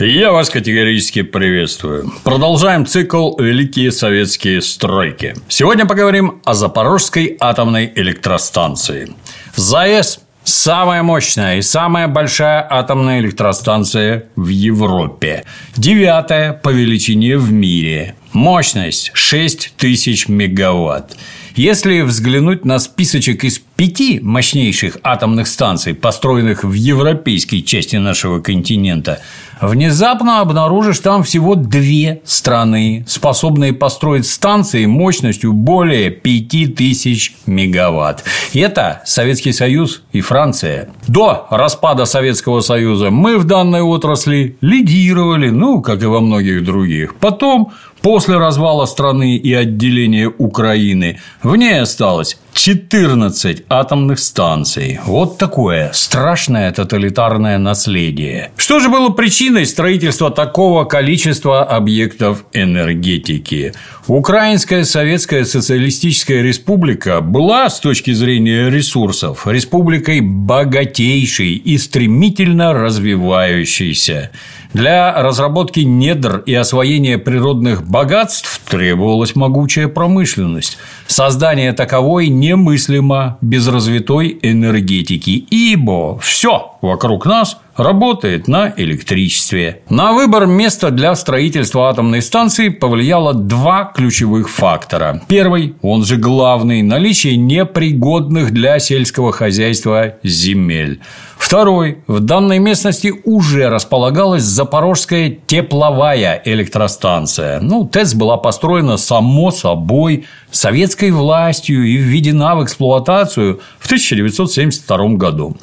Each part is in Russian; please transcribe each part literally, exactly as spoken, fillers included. Я вас категорически приветствую. Продолжаем цикл «Великие советские стройки». Сегодня поговорим о Запорожской атомной электростанции. ЗАЭС – самая мощная и самая большая атомная электростанция в Европе. Девятая по величине в мире. Мощность – шесть тысяч мегаватт. Если взглянуть на списочек из пяти мощнейших атомных станций, построенных в европейской части нашего континента, внезапно обнаружишь там всего две страны, способные построить станции мощностью более пяти тысяч мегаватт. Это Советский Союз и Франция. До распада Советского Союза мы в данной отрасли лидировали, ну, как и во многих других. Потом, после развала страны и отделения Украины, в ней осталось четырнадцать атомных станций. Вот такое страшное тоталитарное наследие. Что же было причиной строительства такого количества объектов энергетики? Украинская Советская Социалистическая Республика была, с точки зрения ресурсов, республикой богатейшей и стремительно развивающейся. Для разработки недр и освоения природных богатств требовалась могучая промышленность. Создание таковой немыслимо без развитой энергетики, ибо все вокруг нас работает на электричестве. На выбор места для строительства атомной станции повлияло два ключевых фактора. Первый, он же главный, наличие непригодных для сельского хозяйства земель. Второй, в данной местности уже располагалась Запорожская тепловая электростанция. Ну, ТЭЦ была построена, само собой, советской властью и введена в эксплуатацию в тысяча девятьсот семьдесят втором году.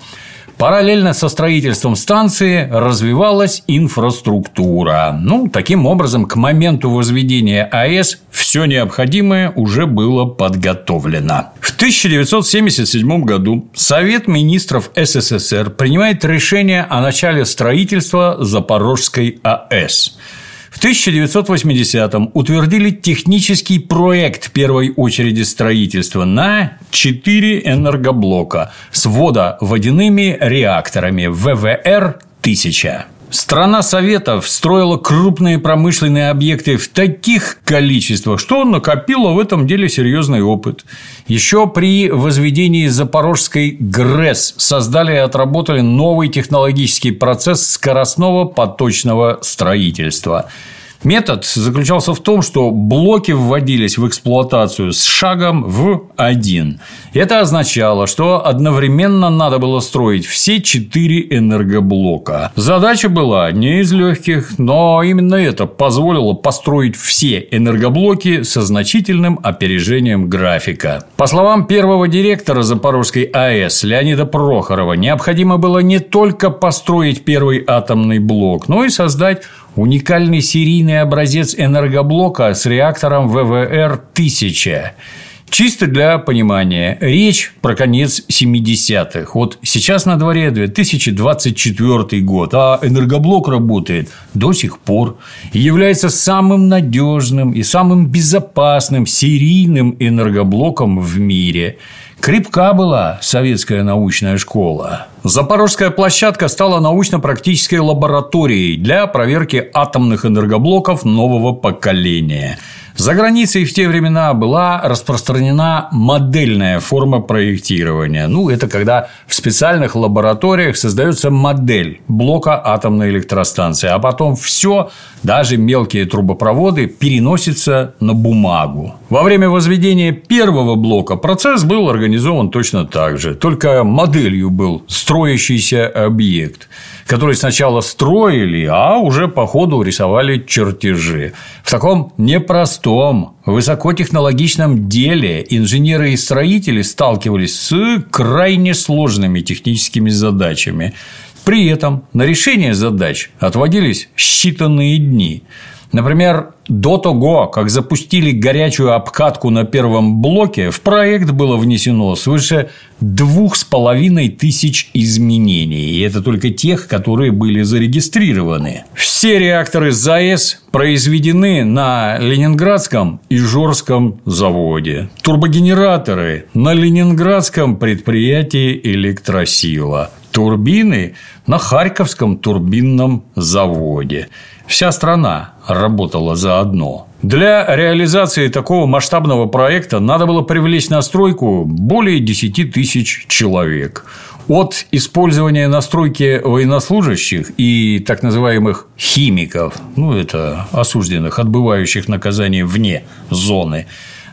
Параллельно со строительством станции развивалась инфраструктура. Ну, таким образом, к моменту возведения АЭС все необходимое уже было подготовлено. В тысяча девятьсот семьдесят седьмом году Совет министров СССР принимает решение о начале строительства Запорожской АЭС. В тысяча девятьсот восьмидесятом утвердили технический проект первой очереди строительства на четыре энергоблока с водоводяными реакторами вэ вэ эр тысяча. Страна Советов строила крупные промышленные объекты в таких количествах, что накопила в этом деле серьезный опыт. Еще при возведении Запорожской ГРЭС создали и отработали новый технологический процесс скоростного поточного строительства. Метод заключался в том, что блоки вводились в эксплуатацию с шагом в один. Это означало, что одновременно надо было строить все четыре энергоблока. Задача была не из легких, но именно это позволило построить все энергоблоки со значительным опережением графика. По словам первого директора Запорожской АЭС Леонида Прохорова, необходимо было не только построить первый атомный блок, но и создать уникальный серийный образец энергоблока с реактором вэ вэ эр тысяча. Чисто для понимания, речь про конец семидесятых. Вот сейчас на дворе две тысячи двадцать четвёртый год, а энергоблок работает до сих пор и является самым надежным и самым безопасным серийным энергоблоком в мире. Крепка была советская научная школа. Запорожская площадка стала научно-практической лабораторией для проверки атомных энергоблоков нового поколения. За границей в те времена была распространена модельная форма проектирования. Ну, это когда в специальных лабораториях создается модель блока атомной электростанции, а потом все, даже мелкие трубопроводы, переносится на бумагу. Во время возведения первого блока процесс был организован точно так же, только моделью был строящийся объект, который сначала строили, а уже по ходу рисовали чертежи. В таком непростом В том высокотехнологичном деле инженеры и строители сталкивались с крайне сложными техническими задачами. При этом на решение задач отводились считанные дни. Например, до того, как запустили горячую обкатку на первом блоке, в проект было внесено свыше двух с половиной тысяч изменений. И это только тех, которые были зарегистрированы. Все реакторы ЗАЭС произведены на Ленинградском и Ижорском заводе. Турбогенераторы на Ленинградском предприятии «Электросила». турбины на Харьковском турбинном заводе. Вся страна работала заодно. Для реализации такого масштабного проекта надо было привлечь на стройку более десяти тысяч человек. От использования на стройке военнослужащих и так называемых химиков, ну, это осужденных, отбывающих наказание вне зоны,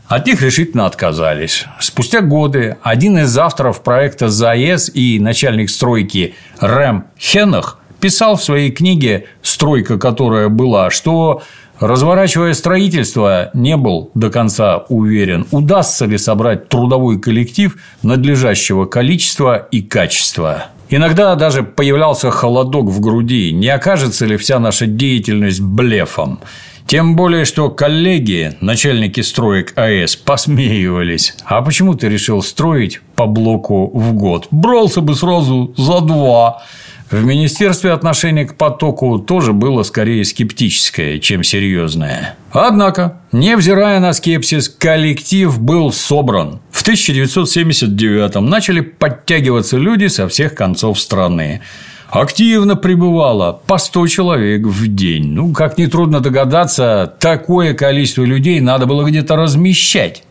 от них решительно отказались. Спустя годы один из авторов проекта ЗАЭС и начальник стройки Рэм Хенох писал в своей книге «Стройка, которая была», что, разворачивая строительство, не был до конца уверен, удастся ли собрать трудовой коллектив надлежащего количества и качества. Иногда даже появлялся холодок в груди, не окажется ли вся наша деятельность блефом. Тем более, что коллеги, начальники строек АЭС, посмеивались. А почему ты решил строить по блоку в год? Брался бы сразу за два. В министерстве отношение к потоку тоже было скорее скептическое, чем серьезное. Однако, невзирая на скепсис, коллектив был собран. В тысяча девятьсот семьдесят девятом начали подтягиваться люди со всех концов страны. Активно прибывало по сто человек в день. Ну, как нетрудно догадаться, такое количество людей надо было где-то размещать.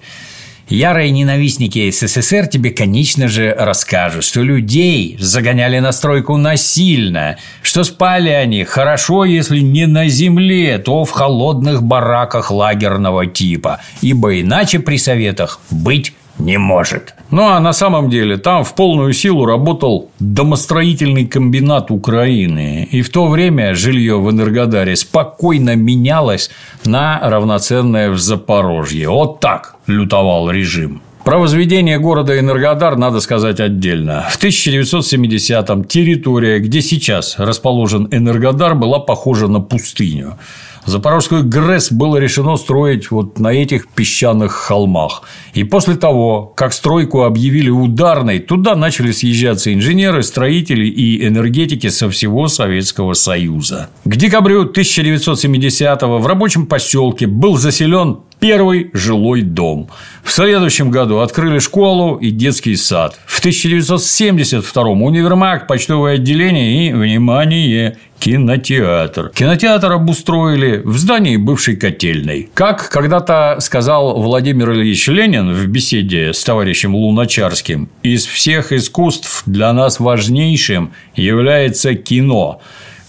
Ярые ненавистники СССР тебе, конечно же, расскажут, что людей загоняли на стройку насильно, что спали они хорошо, если не на земле, то в холодных бараках лагерного типа, ибо иначе при советах быть не может. Ну, а на самом деле там в полную силу работал домостроительный комбинат Украины. И в то время жилье в Энергодаре спокойно менялось на равноценное в Запорожье. Вот так лютовал режим. Про возведение города Энергодар надо сказать отдельно. В тысяча девятьсот семидесятом территория, где сейчас расположен Энергодар, была похожа на пустыню. Запорожскую ГРЭС было решено строить вот на этих песчаных холмах. И после того, как стройку объявили ударной, туда начали съезжаться инженеры, строители и энергетики со всего Советского Союза. К декабрю тысяча девятьсот семидесятого в рабочем поселке был заселен первый жилой дом. В следующем году открыли школу и детский сад. В тысяча девятьсот семьдесят втором универмаг, почтовое отделение и, внимание, кинотеатр. Кинотеатр обустроили в здании бывшей котельной. Как когда-то сказал Владимир Ильич Ленин в беседе с товарищем Луначарским, из всех искусств для нас важнейшим является кино.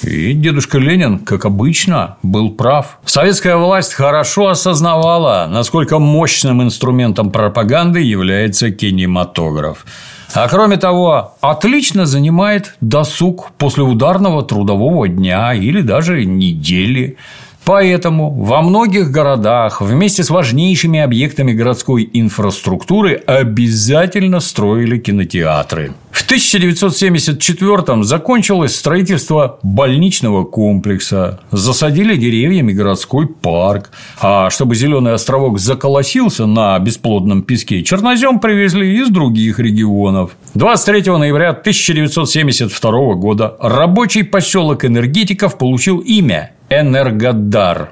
И дедушка Ленин, как обычно, был прав. Советская власть хорошо осознавала, насколько мощным инструментом пропаганды является кинематограф. А кроме того, отлично занимает досуг после ударного трудового дня или даже недели. Поэтому во многих городах вместе с важнейшими объектами городской инфраструктуры обязательно строили кинотеатры. В тысяча девятьсот семьдесят четвертом закончилось строительство больничного комплекса, засадили деревьями городской парк, а чтобы зеленый островок заколосился на бесплодном песке, чернозем привезли из других регионов. двадцать третьего ноября тысяча девятьсот семьдесят второго года рабочий поселок энергетиков получил имя Энергодар.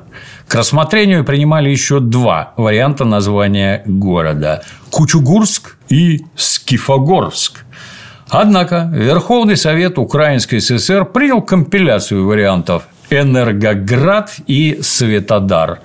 К рассмотрению принимали еще два варианта названия города – Кучугурск и Скифогорск. Однако Верховный Совет Украинской ССР принял компиляцию вариантов Энергоград и Светодар.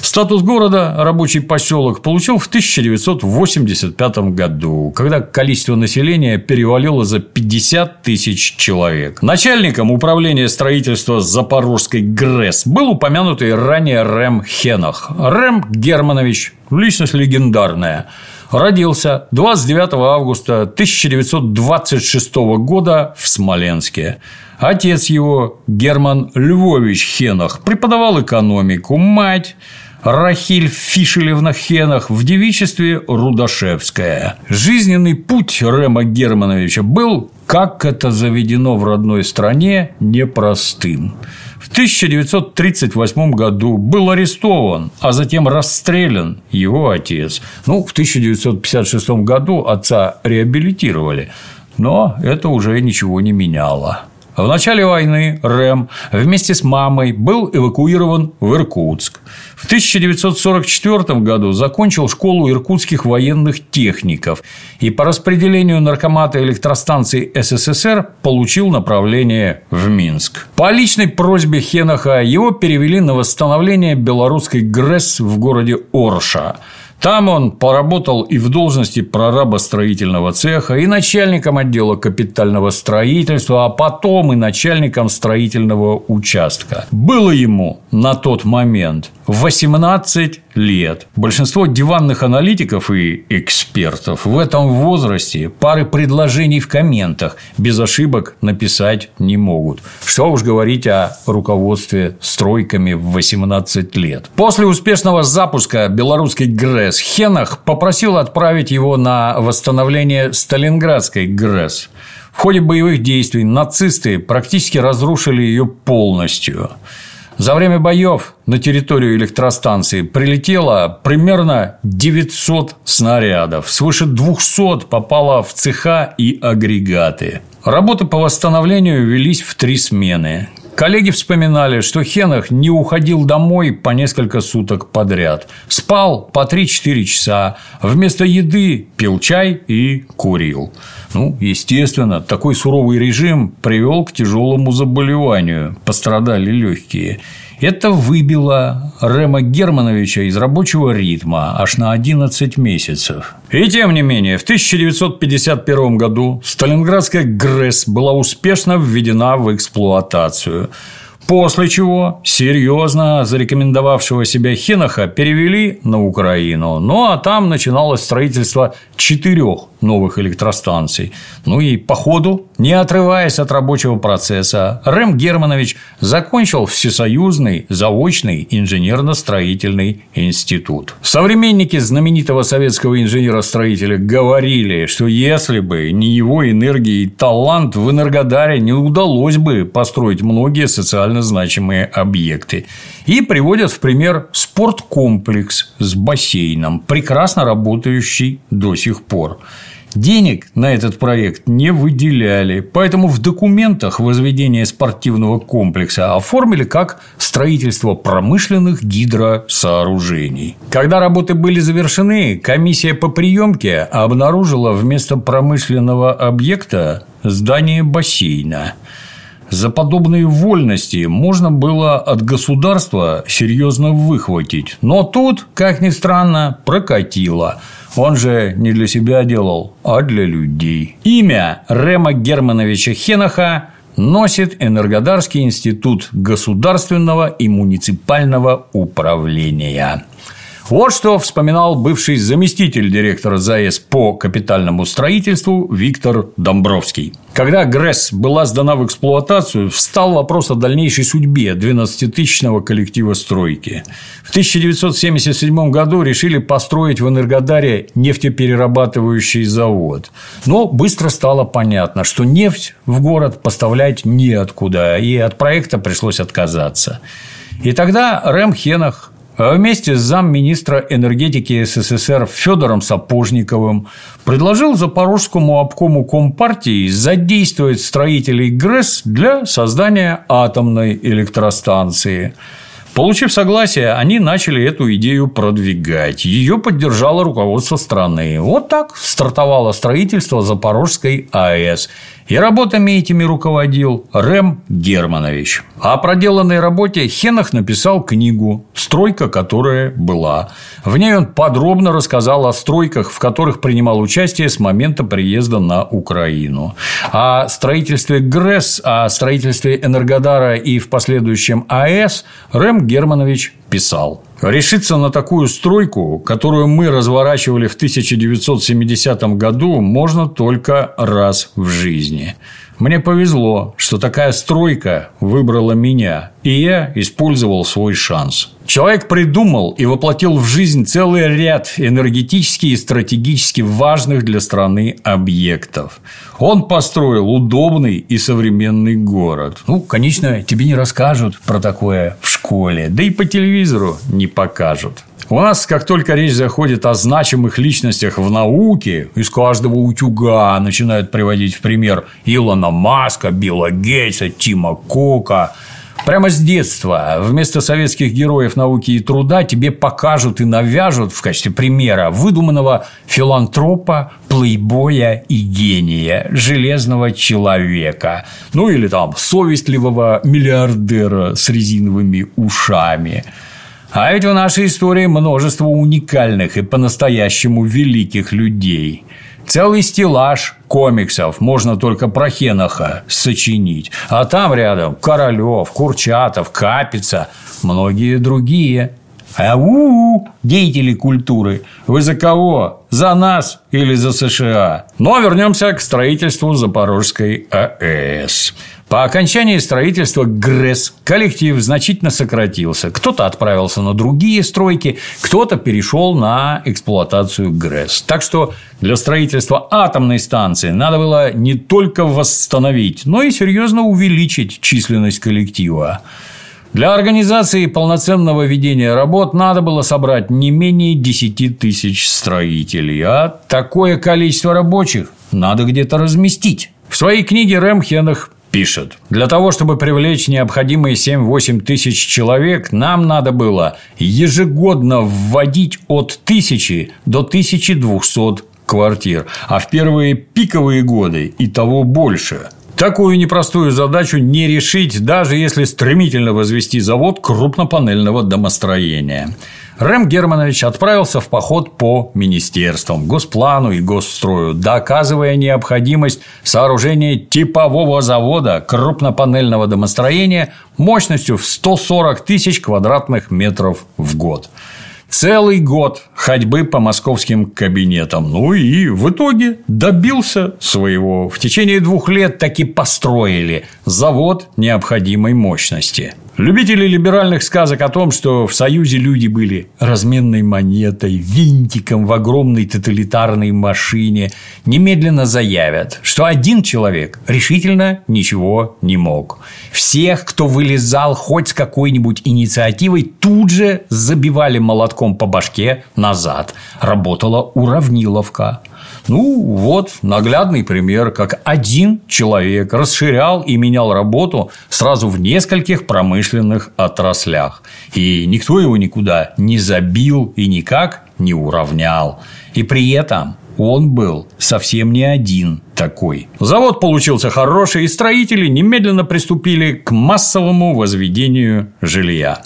Статус города рабочий поселок получил в тысяча девятьсот восемьдесят пятом году, когда количество населения перевалило за пятьдесят тысяч человек. Начальником управления строительства Запорожской ГРЭС был упомянутый ранее Рэм Хенох. Рэм Германович – личность легендарная. Родился двадцать девятого августа тысяча девятьсот двадцать шестого года в Смоленске. Отец его, Герман Львович Хенох, преподавал экономику, мать Рахиль Фишелевна Хенох в девичестве Рудашевская. Жизненный путь Рема Германовича был, как это заведено в родной стране, непростым. В тысяча девятьсот тридцать восьмом году был арестован, а затем расстрелян его отец. Ну, в тысяча девятьсот пятьдесят шестом году отца реабилитировали, но это уже ничего не меняло. В начале войны Рэм вместе с мамой был эвакуирован в Иркутск. В тысяча девятьсот сорок четвёртом году закончил школу иркутских военных техников и по распределению наркомата электростанций СССР получил направление в Минск. По личной просьбе Хеноха его перевели на восстановление белорусской ГРЭС в городе Орша. Там он поработал и в должности прораба строительного цеха, и начальником отдела капитального строительства, а потом и начальником строительного участка. Было ему на тот момент восемнадцать лет. Большинство диванных аналитиков и экспертов в этом возрасте пары предложений в комментах без ошибок написать не могут. Что уж говорить о руководстве стройками в восемнадцать лет. После успешного запуска белорусской ГРЭС Хенох попросил отправить его на восстановление Сталинградской ГРЭС. В ходе боевых действий нацисты практически разрушили ее полностью. За время боев на территорию электростанции прилетело примерно девятьсот снарядов. Свыше двухсот попало в цеха и агрегаты. Работы по восстановлению велись в три смены. Коллеги вспоминали, что Хенох не уходил домой по несколько суток подряд. Спал по три-четыре часа. Вместо еды пил чай и курил. Ну, естественно, такой суровый режим привел к тяжелому заболеванию. Пострадали легкие. Это выбило Рема Германовича из рабочего ритма аж на одиннадцать месяцев. И тем не менее, в тысяча девятьсот пятьдесят первом году Сталинградская ГРЭС была успешно введена в эксплуатацию. После чего серьезно зарекомендовавшего себя Хеноха перевели на Украину. Ну, а там начиналось строительство четырех новых электростанций. Ну, и по ходу, не отрываясь от рабочего процесса, Рэм Германович закончил Всесоюзный заочный инженерно-строительный институт. Современники знаменитого советского инженера-строителя говорили, что если бы не его энергия и талант, в Энергодаре не удалось бы построить многие социально значимые объекты. И приводят в пример спорткомплекс с бассейном, прекрасно работающий до сих пор. Денег на этот проект не выделяли, поэтому в документах возведение спортивного комплекса оформили как строительство промышленных гидросооружений. Когда работы были завершены, комиссия по приемке обнаружила вместо промышленного объекта здание бассейна. За подобные вольности можно было от государства серьезно выхватить. Но тут, как ни странно, прокатило. Он же не для себя делал, а для людей. Имя Рема Германовича Хеноха носит Энергодарский институт государственного и муниципального управления. Вот что вспоминал бывший заместитель директора ЗАЭС по капитальному строительству Виктор Домбровский. Когда ГРЭС была сдана в эксплуатацию, встал вопрос о дальнейшей судьбе двенадцатитысячного коллектива стройки. В тысяча девятьсот семьдесят седьмом году решили построить в Энергодаре нефтеперерабатывающий завод. Но быстро стало понятно, что нефть в город поставлять неоткуда, и от проекта пришлось отказаться. И тогда Рэм Хенох вместе с замминистра энергетики СССР Фёдором Сапожниковым предложил Запорожскому обкому Компартии задействовать строителей ГРЭС для создания атомной электростанции. Получив согласие, они начали эту идею продвигать. Ее поддержало руководство страны. Вот так стартовало строительство Запорожской АЭС. И работами этими руководил Рэм Германович. О проделанной работе Хенох написал книгу «Стройка, которая была». В ней он подробно рассказал о стройках, в которых принимал участие с момента приезда на Украину. О строительстве ГРЭС, о строительстве Энергодара и в последующем АЭС Рэм Германович писал. Решиться на такую стройку, которую мы разворачивали в тысяча девятьсот семидесятом году, можно только раз в жизни. Мне повезло, что такая стройка выбрала меня, и я использовал свой шанс. Человек придумал и воплотил в жизнь целый ряд энергетически и стратегически важных для страны объектов. Он построил удобный и современный город. Ну, конечно, тебе не расскажут про такое в школе, да и по телевизору не покажут. У нас, как только речь заходит о значимых личностях в науке, из каждого утюга начинают приводить в пример Илона Маска, Билла Гейтса, Тима Кока. Прямо с детства вместо советских героев науки и труда тебе покажут и навяжут в качестве примера выдуманного филантропа, плейбоя и гения, железного человека. Ну, или там совестливого миллиардера с резиновыми ушами. А ведь в нашей истории множество уникальных и по-настоящему великих людей. Целый стеллаж комиксов можно только про Хеноха сочинить. А там рядом Королёв, Курчатов, Капица, многие другие. Ау, деятели культуры, вы за кого? За нас или за США? Но вернемся к строительству Запорожской АЭС. По окончании строительства ГРЭС коллектив значительно сократился. Кто-то отправился на другие стройки, кто-то перешел на эксплуатацию ГРЭС. Так что для строительства атомной станции надо было не только восстановить, но и серьезно увеличить численность коллектива. Для организации полноценного ведения работ надо было собрать не менее десять тысяч строителей, а такое количество рабочих надо где-то разместить. В своей книге Рэм Хенох пишет: для того, чтобы привлечь необходимые семь-восемь тысяч человек, нам надо было ежегодно вводить от тысячи до тысячи двухсот квартир, а в первые пиковые годы и того больше. Такую непростую задачу не решить, даже если стремительно возвести завод крупнопанельного домостроения. Рэм Германович отправился в поход по министерствам, Госплану и Госстрою, доказывая необходимость сооружения типового завода крупнопанельного домостроения мощностью в сто сорок тысяч квадратных метров в год. Целый год ходьбы по московским кабинетам. Ну, и в итоге добился своего. В течение двух лет таки построили завод необходимой мощности. Любители либеральных сказок о том, что в Союзе люди были разменной монетой, винтиком в огромной тоталитарной машине, немедленно заявят, что один человек решительно ничего не мог. Всех, кто вылезал хоть с какой-нибудь инициативой, тут же забивали молотком по башке назад. Работала уравниловка. Ну, вот наглядный пример, как один человек расширял и менял работу сразу в нескольких промышленных отраслях. И никто его никуда не забил и никак не уравнял. И при этом он был совсем не один такой. Завод получился хороший, и строители немедленно приступили к массовому возведению жилья.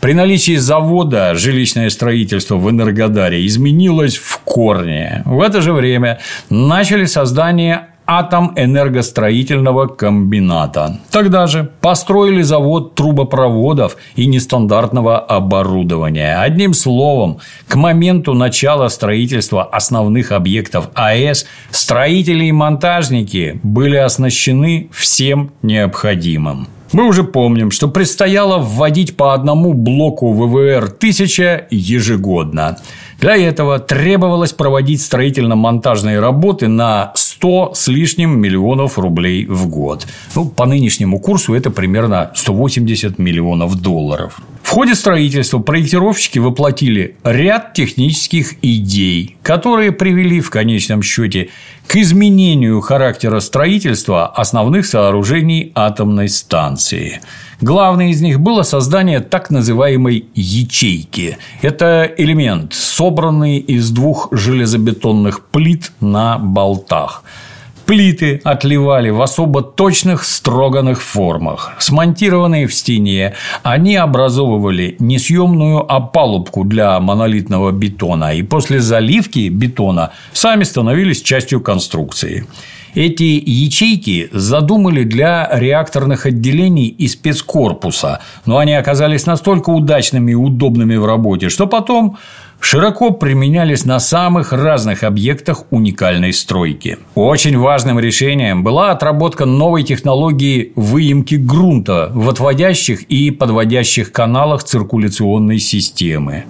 При наличии завода жилищное строительство в Энергодаре изменилось в корне. В это же время начали создание атомэнергостроительного комбината. Тогда же построили завод трубопроводов и нестандартного оборудования. Одним словом, к моменту начала строительства основных объектов АЭС строители и монтажники были оснащены всем необходимым. Мы уже помним, что предстояло вводить по одному блоку вэ вэ эр тысяча ежегодно. Для этого требовалось проводить строительно-монтажные работы на сто с лишним миллионов рублей в год. Ну, по нынешнему курсу это примерно сто восемьдесят миллионов долларов. В ходе строительства проектировщики воплотили ряд технических идей, которые привели в конечном счете к изменению характера строительства основных сооружений атомной станции. Главное из них было создание так называемой ячейки. Это элемент, собранный из двух железобетонных плит на болтах. Плиты отливали в особо точных строганных формах. Смонтированные в стене, они образовывали несъемную опалубку для монолитного бетона, и после заливки бетона сами становились частью конструкции. Эти ячейки задумали для реакторных отделений и спецкорпуса, но они оказались настолько удачными и удобными в работе, что потом широко применялись на самых разных объектах уникальной стройки. Очень важным решением была отработка новой технологии выемки грунта в отводящих и подводящих каналах циркуляционной системы.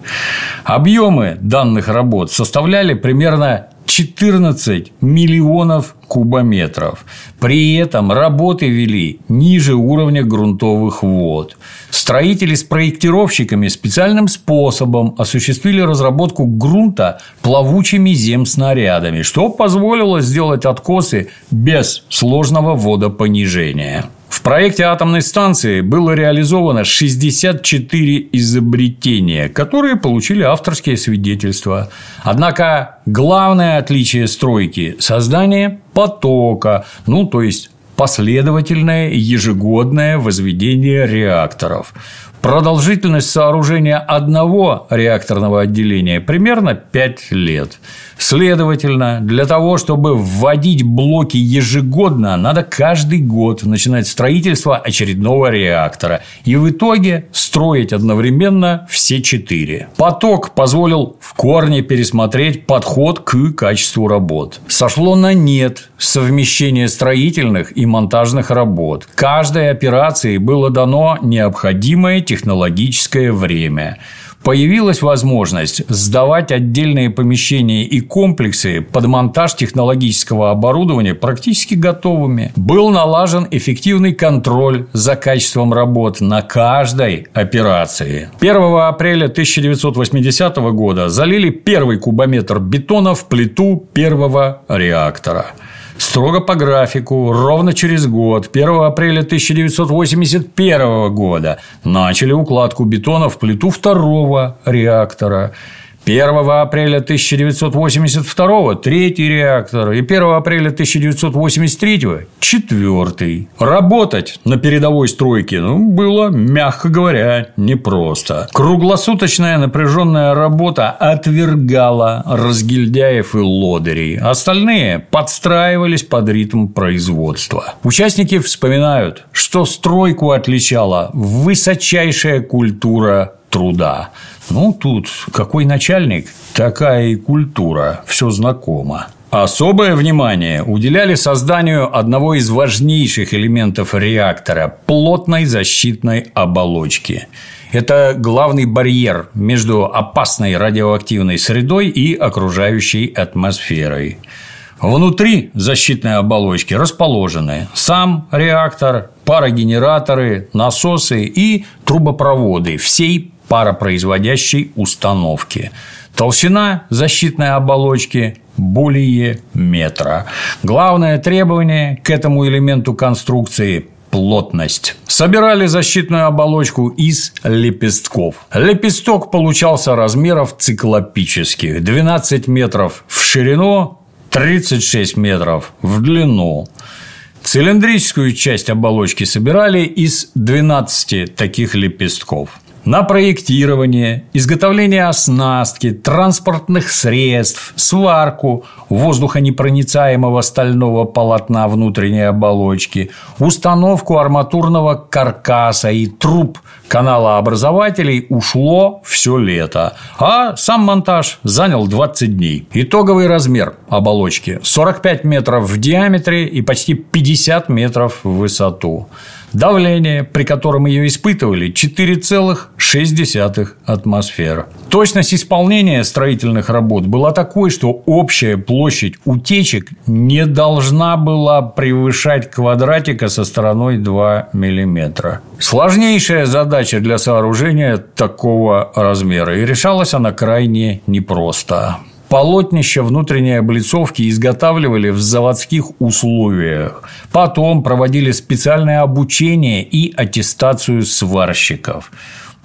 Объемы данных работ составляли примерно четырнадцать миллионов кубометров. При этом работы вели ниже уровня грунтовых вод. Строители с проектировщиками специальным способом осуществили разработку грунта плавучими земснарядами, что позволило сделать откосы без сложного водопонижения. В проекте атомной станции было реализовано шестьдесят четыре изобретения, которые получили авторские свидетельства. Однако главное отличие стройки – создание потока, ну, то есть последовательное ежегодное возведение реакторов. Продолжительность сооружения одного реакторного отделения примерно пять лет. Следовательно, для того, чтобы вводить блоки ежегодно, надо каждый год начинать строительство очередного реактора и в итоге строить одновременно все четыре. Поток позволил в корне пересмотреть подход к качеству работ. Сошло на нет совмещение строительных и монтажных работ. Каждой операции было дано необходимое технологическое время. Появилась возможность сдавать отдельные помещения и комплексы под монтаж технологического оборудования практически готовыми. Был налажен эффективный контроль за качеством работ на каждой операции. первого апреля тысяча девятьсот восьмидесятого года залили первый кубометр бетона в плиту первого реактора. Строго по графику, ровно через год, первого апреля тысяча девятьсот восемьдесят первого года, начали укладку бетона в плиту второго реактора. первого апреля тысяча девятьсот восемьдесят второго – третий реактор, и первого апреля тысяча девятьсот восемьдесят третьего – четвертый. Работать на передовой стройке ну, было, мягко говоря, непросто. Круглосуточная напряженная работа отвергала разгильдяев и лодырей. Остальные подстраивались под ритм производства. Участники вспоминают, что стройку отличала высочайшая культура труда. Ну, тут какой начальник, такая и культура, все знакомо. Особое внимание уделяли созданию одного из важнейших элементов реактора – плотной защитной оболочки. Это главный барьер между опасной радиоактивной средой и окружающей атмосферой. Внутри защитной оболочки расположены сам реактор, парогенераторы, насосы и трубопроводы всей паропроизводящей установки. Толщина защитной оболочки – более метра. Главное требование к этому элементу конструкции – плотность. Собирали защитную оболочку из лепестков. Лепесток получался размеров циклопических – двенадцать метров в ширину, тридцать шесть метров в длину. Цилиндрическую часть оболочки собирали из двенадцати таких лепестков. На проектирование, изготовление оснастки, транспортных средств, сварку воздухонепроницаемого стального полотна внутренней оболочки, установку арматурного каркаса и труб каналообразователей ушло все лето, а сам монтаж занял двадцать дней. Итоговый размер оболочки – сорок пять метров в диаметре и почти пятьдесят метров в высоту. Давление, при котором ее испытывали, четыре целых шесть десятых атмосферы. Точность исполнения строительных работ была такой, что общая площадь утечек не должна была превышать квадратика со стороной два миллиметра. Сложнейшая задача для сооружения такого размера, и решалась она крайне непросто. Полотнища внутренней облицовки изготавливали в заводских условиях. Потом проводили специальное обучение и аттестацию сварщиков.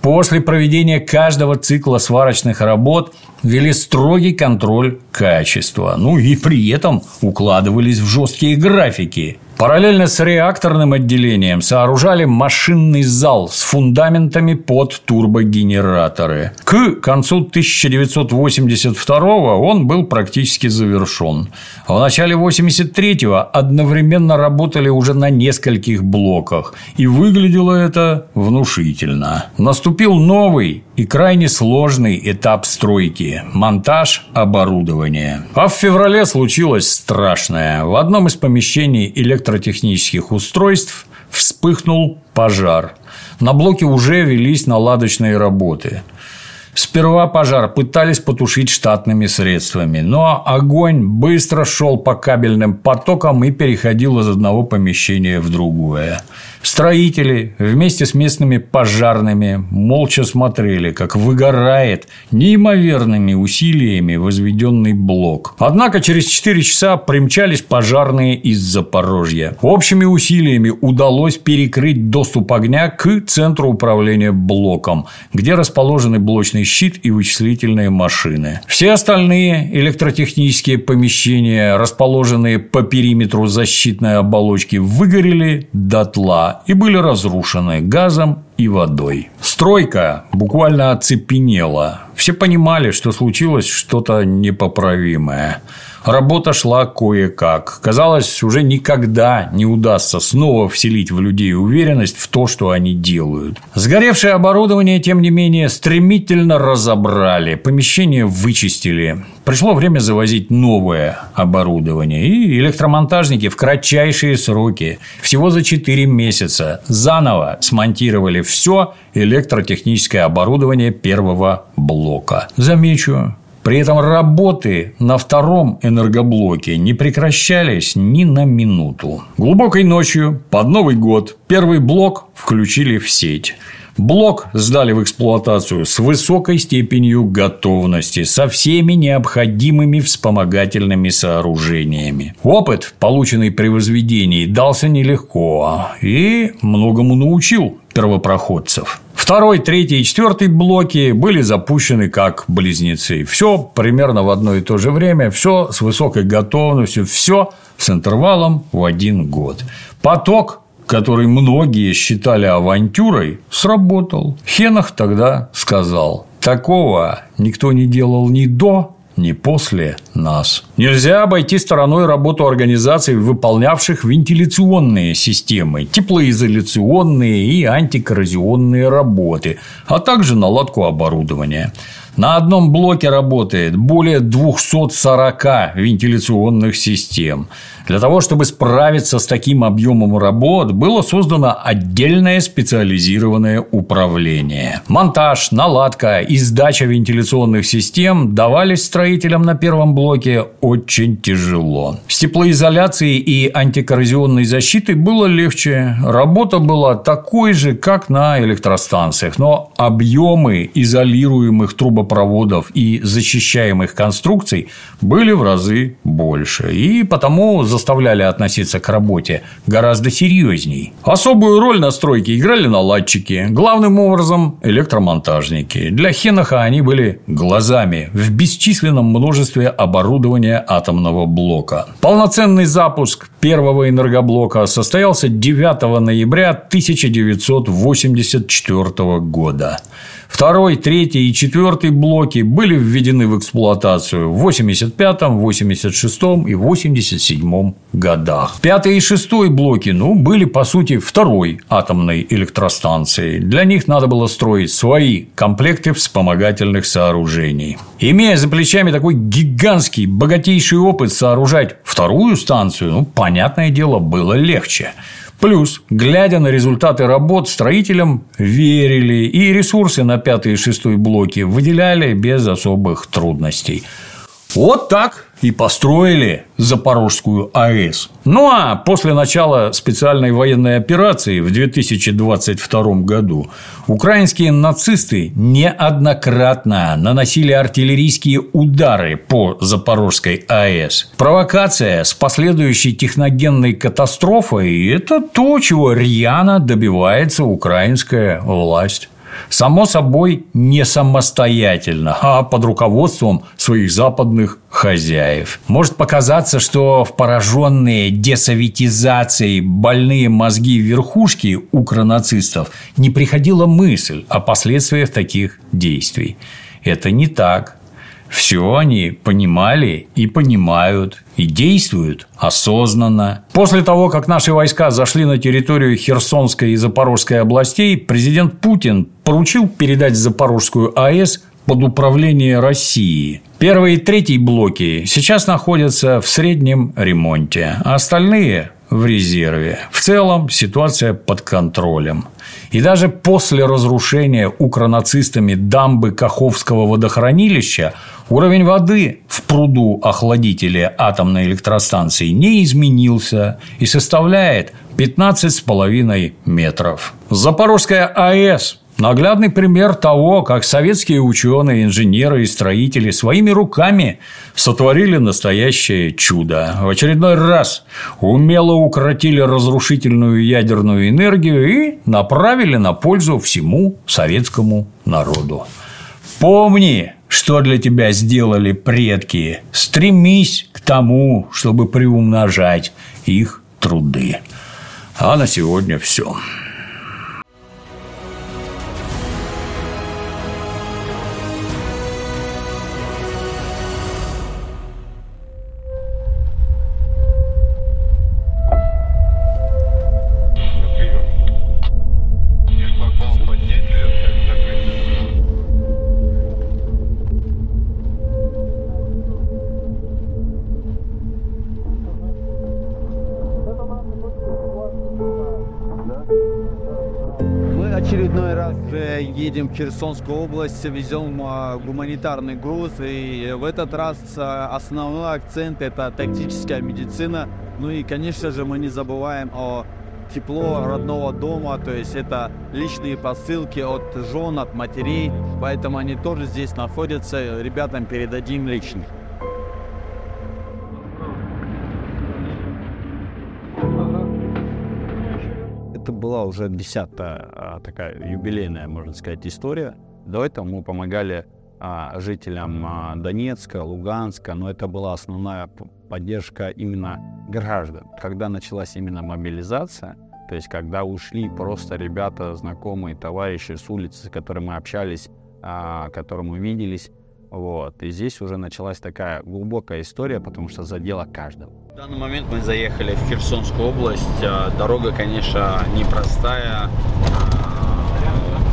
После проведения каждого цикла сварочных работ вели строгий контроль качества. Ну, и при этом укладывались в жесткие графики. Параллельно с реакторным отделением сооружали машинный зал с фундаментами под турбогенераторы. К концу тысяча девятьсот восемьдесят второго он был практически завершен. В начале восемьдесят третьего одновременно работали уже на нескольких блоках, и выглядело это внушительно. Наступил новый и крайне сложный этап стройки – монтаж оборудования. А в феврале случилось страшное. В одном из помещений электротехнических устройств вспыхнул пожар. На блоке уже велись наладочные работы. Сперва пожар пытались потушить штатными средствами, но огонь быстро шел по кабельным потокам и переходил из одного помещения в другое. Строители вместе с местными пожарными молча смотрели, как выгорает неимоверными усилиями возведенный блок. Однако через четыре часа примчались пожарные из Запорожья. Общими усилиями удалось перекрыть доступ огня к центру управления блоком, где расположены блочный щит и вычислительные машины. Все остальные электротехнические помещения, расположенные по периметру защитной оболочки, выгорели дотла и были разрушены газом и водой. Стройка буквально оцепенела. Все понимали, что случилось что-то непоправимое. Работа шла кое-как. Казалось, уже никогда не удастся снова вселить в людей уверенность в то, что они делают. Сгоревшее оборудование, тем не менее, стремительно разобрали, помещение вычистили. Пришло время завозить новое оборудование, и электромонтажники в кратчайшие сроки, всего за четыре месяца, заново смонтировали все электротехническое оборудование первого блока. Замечу, при этом работы на втором энергоблоке не прекращались ни на минуту. Глубокой ночью, под Новый год, первый блок включили в сеть. Блок сдали в эксплуатацию с высокой степенью готовности, со всеми необходимыми вспомогательными сооружениями. Опыт, полученный при возведении, дался нелегко и многому научил первопроходцев. Второй, третий и четвертый блоки были запущены как близнецы. Все примерно в одно и то же время, все с высокой готовностью, все с интервалом в один год. Поток, который многие считали авантюрой, сработал. Хенох тогда сказал: такого никто не делал ни до, ни после нас. Нельзя обойти стороной работу организаций, выполнявших вентиляционные системы, теплоизоляционные и антикоррозионные работы, а также наладку оборудования. На одном блоке работает более двести сорок вентиляционных систем. Для того, чтобы справиться с таким объемом работ, было создано отдельное специализированное управление. Монтаж, наладка и сдача вентиляционных систем давались строителям на первом блоке очень тяжело. С теплоизоляцией и антикоррозионной защитой было легче. Работа была такой же, как на электростанциях, но объемы изолируемых трубопроводов и защищаемых конструкций были в разы больше, и потому заставляли относиться к работе гораздо серьезней. Особую роль на стройке играли наладчики, главным образом электромонтажники. Для Хеноха они были глазами в бесчисленном множестве оборудования атомного блока. Полноценный запуск первого энергоблока состоялся девятого ноября тысяча девятьсот восемьдесят четвёртого года. Второй, третий и четвертый блоки были введены в эксплуатацию в восемьдесят пятом, восемьдесят шестом и восемьдесят седьмом годах. Пятый и шестой блоки, ну, были, по сути, второй атомной электростанцией. Для них надо было строить свои комплекты вспомогательных сооружений. Имея за плечами такой гигантский, богатейший опыт, сооружать вторую станцию, ну, понятное дело, было легче. Плюс, глядя на результаты работ, строителям верили, и ресурсы на пятый и шестой блоки выделяли без особых трудностей. Вот так и построили Запорожскую АЭС. Ну, а после начала специальной военной операции в две тысячи двадцать втором году украинские нацисты неоднократно наносили артиллерийские удары по Запорожской АЭС. Провокация с последующей техногенной катастрофой – это то, чего рьяно добивается украинская власть. Само собой, не самостоятельно, а под руководством своих западных хозяев. Может показаться, что в пораженные десоветизацией больные мозги верхушки укронацистов не приходила мысль о последствиях таких действий. Это не так. Все они понимали и понимают, и действуют осознанно. После того, как наши войска зашли на территорию Херсонской и Запорожской областей, президент Путин поручил передать Запорожскую АЭС под управление России. Первый и третий блоки сейчас находятся в среднем ремонте, а остальные – в резерве. В целом ситуация под контролем. И даже после разрушения укронацистами дамбы Каховского водохранилища уровень воды в пруду охладителя атомной электростанции не изменился и составляет пятнадцать с половиной метров. Запорожская АЭС – наглядный пример того, как советские ученые, инженеры и строители своими руками сотворили настоящее чудо. В очередной раз умело укротили разрушительную ядерную энергию и направили на пользу всему советскому народу. Помни, что для тебя сделали предки. Стремись к тому, чтобы приумножать их труды. А на сегодня все. Едем в Херсонскую область, везем гуманитарный груз, и в этот раз основной акцент – это тактическая медицина. Ну и, конечно же, мы не забываем о тепло родного дома, то есть это личные посылки от жен, от матерей, поэтому они тоже здесь находятся, ребятам передадим лично. Это была уже десятая такая юбилейная, можно сказать, история. До этого мы помогали а, жителям а, Донецка, Луганска, но это была основная поддержка именно граждан. Когда началась именно мобилизация, то есть когда ушли просто ребята, знакомые, товарищи с улицы, с которыми мы общались, а, которым мы виделись, вот. И здесь уже началась такая глубокая история, потому что задела каждого. В данный момент мы заехали в Херсонскую область. Дорога, конечно, непростая.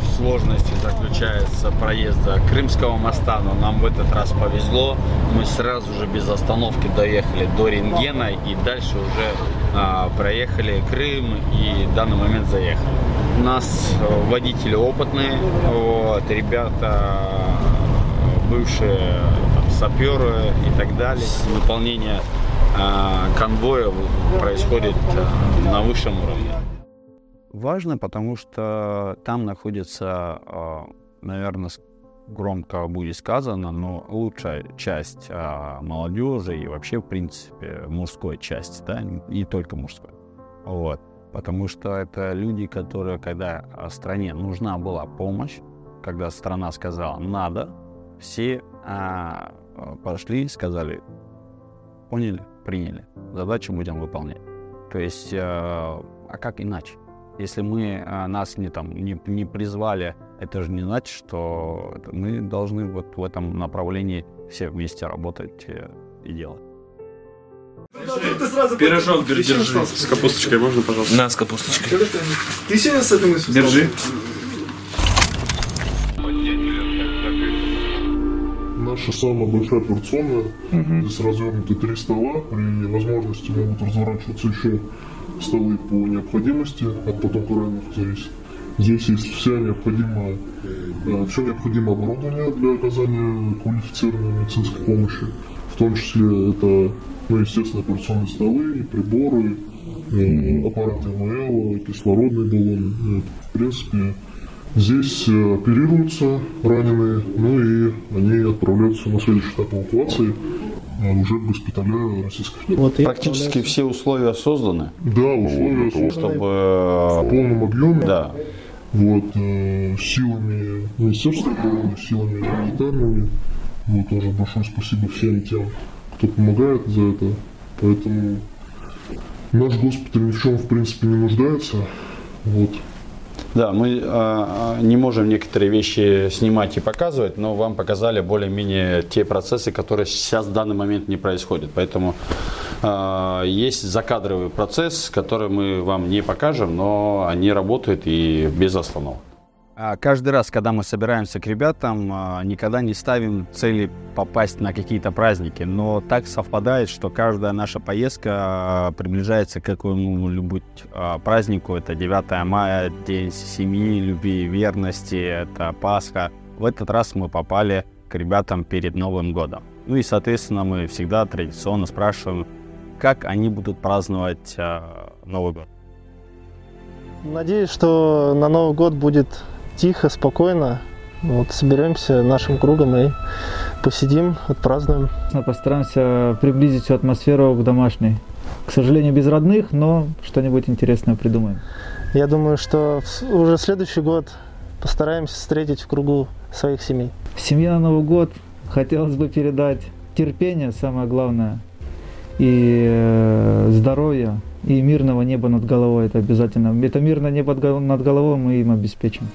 В сложности заключается проезда Крымского моста, но нам в этот раз повезло. Мы сразу же без остановки доехали до рентгена и дальше уже проехали Крым и в данный момент заехали. У нас водители опытные, вот, ребята бывшие там, саперы и так далее. Выполнение конвоя происходит на высшем уровне. Важно, потому что там находится, наверное, громко будет сказано, но лучшая часть молодежи и вообще, в принципе, мужской части, да, не только мужской. Вот. Потому что это люди, которые, когда стране нужна была помощь, когда страна сказала «надо», все пошли, сказали «поняли». Приняли. Задачу будем выполнять. То есть, э, а как иначе? Если мы, э, нас не, там, не, не призвали, это же не значит, что мы должны вот в этом направлении все вместе работать э, и делать. Пирожок держи. С капусточкой можно, пожалуйста? На, с капусточкой. Ты сегодня с этим мыслью? Держи. Наша самая большая порционная, угу. Здесь развернуты три стола, при возможности могут разворачиваться еще столы по необходимости, а потом крайне повторюсь. Здесь есть вся необходимая, все необходимое оборудование для оказания квалифицированной медицинской помощи, в том числе это, ну, естественно, порционные столы, приборы, аппараты МЛ, кислородные баллоны, в принципе. Здесь оперируются раненые, ну и они отправляются на следующий этап эвакуации уже в госпиталя российских. Вот практически все условия созданы. Да, условия созданы. Чтобы в полном объеме. Да. Вот силами Министерства обороны, силами гуманитарными. Вот тоже большое спасибо всем тем, кто помогает за это. Поэтому наш госпиталь ни в чем в принципе не нуждается. Вот. Да, мы э, не можем некоторые вещи снимать и показывать, но вам показали более-менее те процессы, которые сейчас в данный момент не происходят. Поэтому э, есть закадровый процесс, который мы вам не покажем, но они работают и без остановок. Каждый раз, когда мы собираемся к ребятам, никогда не ставим цели попасть на какие-то праздники. Но так совпадает, что каждая наша поездка приближается к какому-нибудь празднику. Это девятое мая, День семьи, любви и верности, это Пасха. В этот раз мы попали к ребятам перед Новым годом. Ну и, соответственно, мы всегда традиционно спрашиваем, как они будут праздновать Новый год. Надеюсь, что на Новый год будет тихо, спокойно. Вот соберемся нашим кругом и посидим, отпразднуем. Мы постараемся приблизить всю атмосферу к домашней. К сожалению, без родных, но что-нибудь интересное придумаем. Я думаю, что уже следующий год постараемся встретить в кругу своих семей. Семье на Новый год хотелось бы передать терпение, самое главное, и здоровье, и мирного неба над головой. Это обязательно. Это мирное небо над головой мы им обеспечим.